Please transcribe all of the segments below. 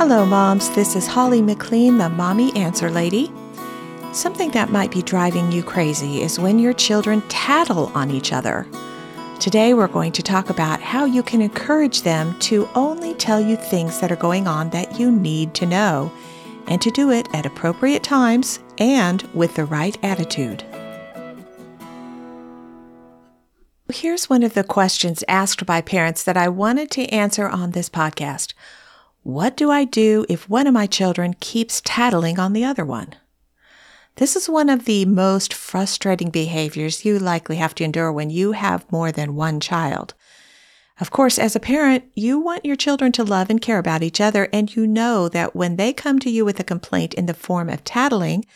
Hello moms, this is Holly McLean, the Mommy Answer Lady. Something that might be driving you crazy is when your children tattle on each other. Today we're going to talk about how you can encourage them to only tell you things that are going on that you need to know, and to do it at appropriate times and with the right attitude. Here's one of the questions asked by parents that I wanted to answer on this podcast. What do I do if one of my children keeps tattling on the other one? This is one of the most frustrating behaviors you likely have to endure when you have more than one child. Of course, as a parent, you want your children to love and care about each other, and you know that when they come to you with a complaint in the form of tattling,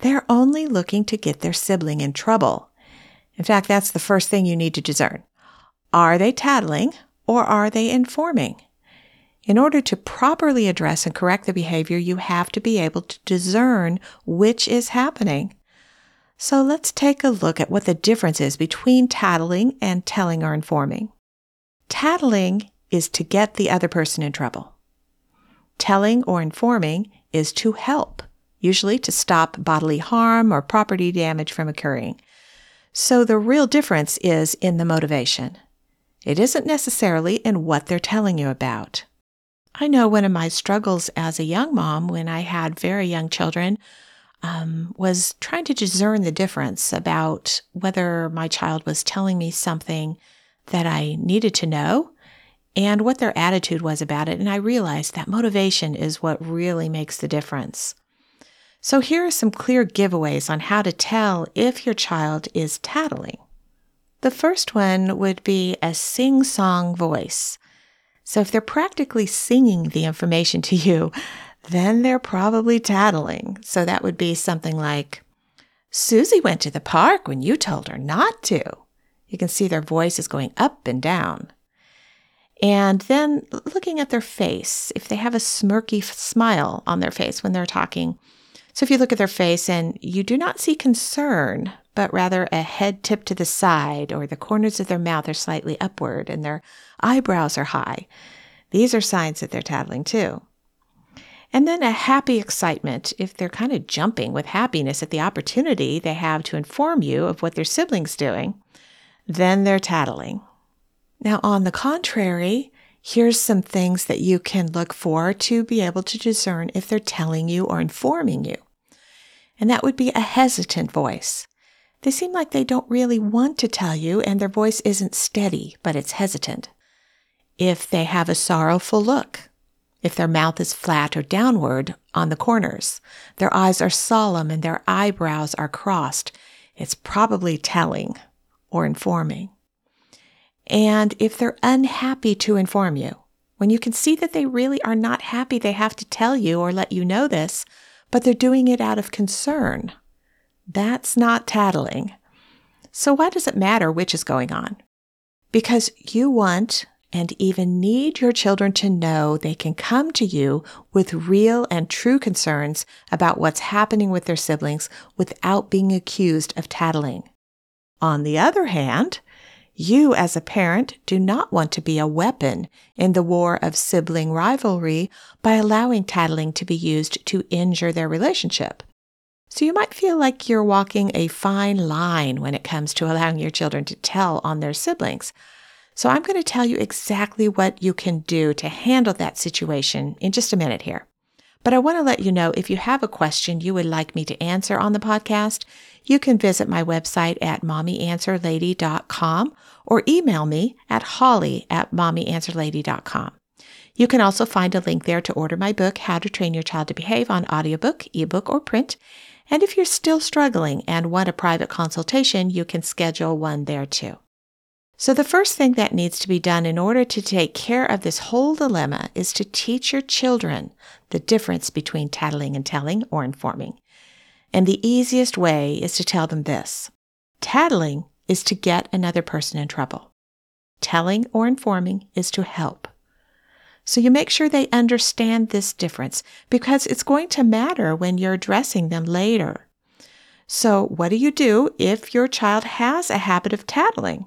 they're only looking to get their sibling in trouble. In fact, that's the first thing you need to discern. Are they tattling or are they informing? In order to properly address and correct the behavior, you have to be able to discern which is happening. So let's take a look at what the difference is between tattling and telling or informing. Tattling is to get the other person in trouble. Telling or informing is to help, usually to stop bodily harm or property damage from occurring. So the real difference is in the motivation. It isn't necessarily in what they're telling you about. I know one of my struggles as a young mom when I had very young children was trying to discern the difference about whether my child was telling me something that I needed to know and what their attitude was about it. And I realized that motivation is what really makes the difference. So here are some clear giveaways on how to tell if your child is tattling. The first one would be a sing-song voice. So if they're practically singing the information to you, then they're probably tattling. So that would be something like, "Susie went to the park when you told her not to." You can see their voice is going up and down. And then looking at their face, if they have a smirky smile on their face when they're talking. So if you look at their face and you do not see concern, but rather a head tipped to the side, or the corners of their mouth are slightly upward and their eyebrows are high. These are signs that they're tattling too. And then a happy excitement, if they're kind of jumping with happiness at the opportunity they have to inform you of what their sibling's doing, then they're tattling. Now, on the contrary, here's some things that you can look for to be able to discern if they're telling you or informing you. And that would be a hesitant voice. They seem like they don't really want to tell you, and their voice isn't steady, but it's hesitant. If they have a sorrowful look, if their mouth is flat or downward on the corners, their eyes are solemn and their eyebrows are crossed, it's probably telling or informing. And if they're unhappy to inform you, when you can see that they really are not happy they have to tell you or let you know this, but they're doing it out of concern, that's not tattling. So why does it matter which is going on? Because you want and even need your children to know they can come to you with real and true concerns about what's happening with their siblings without being accused of tattling. On the other hand, you as a parent do not want to be a weapon in the war of sibling rivalry by allowing tattling to be used to injure their relationship. So you might feel like you're walking a fine line when it comes to allowing your children to tell on their siblings. So I'm going to tell you exactly what you can do to handle that situation in just a minute here. But I want to let you know, if you have a question you would like me to answer on the podcast, you can visit my website at mommyanswerlady.com or email me at holly@mommyanswerlady.com. You can also find a link there to order my book, How to Train Your Child to Behave, on audiobook, ebook, or print. And if you're still struggling and want a private consultation, you can schedule one there too. So the first thing that needs to be done in order to take care of this whole dilemma is to teach your children the difference between tattling and telling or informing. And the easiest way is to tell them this. Tattling is to get another person in trouble. Telling or informing is to help. So you make sure they understand this difference, because it's going to matter when you're addressing them later. So what do you do if your child has a habit of tattling?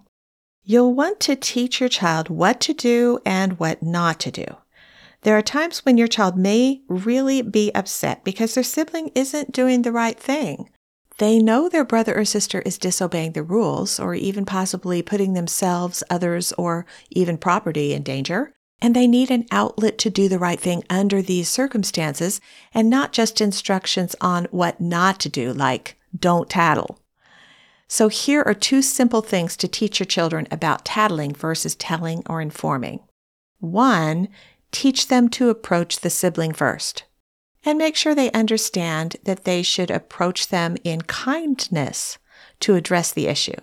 You'll want to teach your child what to do and what not to do. There are times when your child may really be upset because their sibling isn't doing the right thing. They know their brother or sister is disobeying the rules or even possibly putting themselves, others, or even property in danger, and they need an outlet to do the right thing under these circumstances and not just instructions on what not to do, like don't tattle. So here are two simple things to teach your children about tattling versus telling or informing. One, teach them to approach the sibling first. And make sure they understand that they should approach them in kindness to address the issue.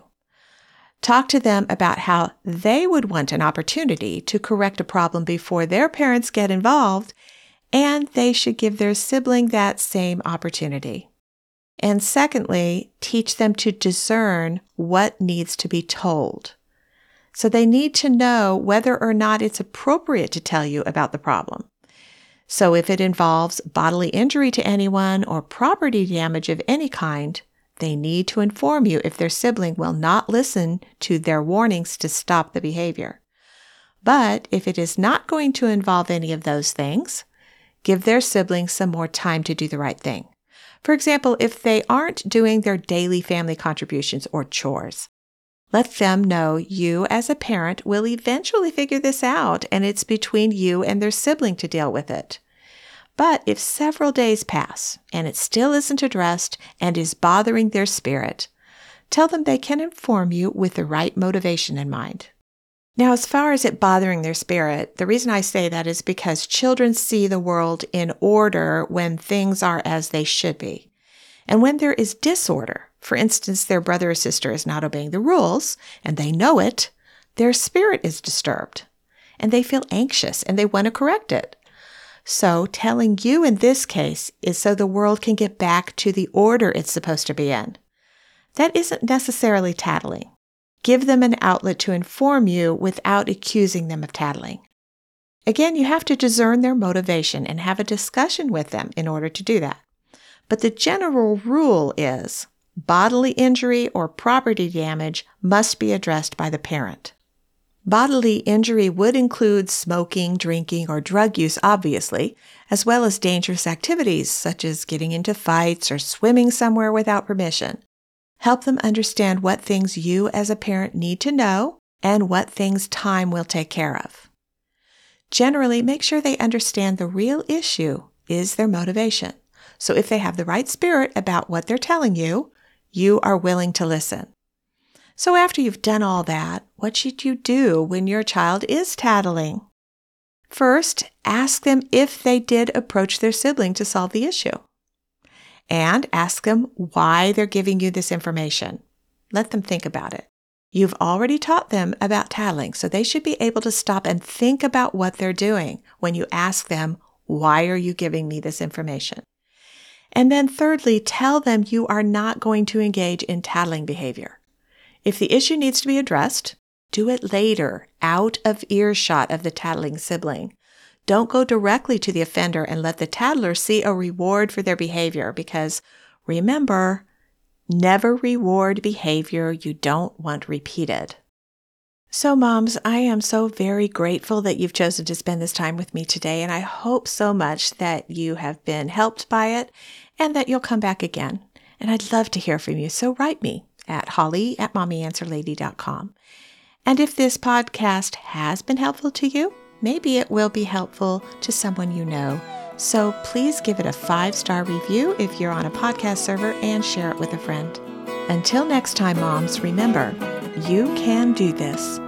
Talk to them about how they would want an opportunity to correct a problem before their parents get involved, and they should give their sibling that same opportunity. And secondly, teach them to discern what needs to be told. So they need to know whether or not it's appropriate to tell you about the problem. So if it involves bodily injury to anyone or property damage of any kind, they need to inform you if their sibling will not listen to their warnings to stop the behavior. But if it is not going to involve any of those things, give their sibling some more time to do the right thing. For example, if they aren't doing their daily family contributions or chores, let them know you as a parent will eventually figure this out and it's between you and their sibling to deal with it. But if several days pass and it still isn't addressed and is bothering their spirit, tell them they can inform you with the right motivation in mind. Now, as far as it bothering their spirit, the reason I say that is because children see the world in order when things are as they should be. And when there is disorder, for instance, their brother or sister is not obeying the rules, and they know it, their spirit is disturbed, and they feel anxious, and they want to correct it. So telling you in this case is so the world can get back to the order it's supposed to be in. That isn't necessarily tattling. Give them an outlet to inform you without accusing them of tattling. Again, you have to discern their motivation and have a discussion with them in order to do that. But the general rule is, bodily injury or property damage must be addressed by the parent. Bodily injury would include smoking, drinking, or drug use, obviously, as well as dangerous activities such as getting into fights or swimming somewhere without permission. Help them understand what things you as a parent need to know and what things time will take care of. Generally, make sure they understand the real issue is their motivation. So if they have the right spirit about what they're telling you, you are willing to listen. So after you've done all that, what should you do when your child is tattling? First, ask them if they did approach their sibling to solve the issue. And ask them why they're giving you this information. Let them think about it. You've already taught them about tattling, so they should be able to stop and think about what they're doing when you ask them, why are you giving me this information? And then thirdly, tell them you are not going to engage in tattling behavior. If the issue needs to be addressed, do it later, out of earshot of the tattling sibling. Don't go directly to the offender and let the tattler see a reward for their behavior because, remember, never reward behavior you don't want repeated. So moms, I am so very grateful that you've chosen to spend this time with me today, and I hope so much that you have been helped by it and that you'll come back again. And I'd love to hear from you, so write me at holly@mommyanswerlady.com. And if this podcast has been helpful to you, maybe it will be helpful to someone you know. So please give it a 5-star review if you're on a podcast server and share it with a friend. Until next time, moms, remember, you can do this.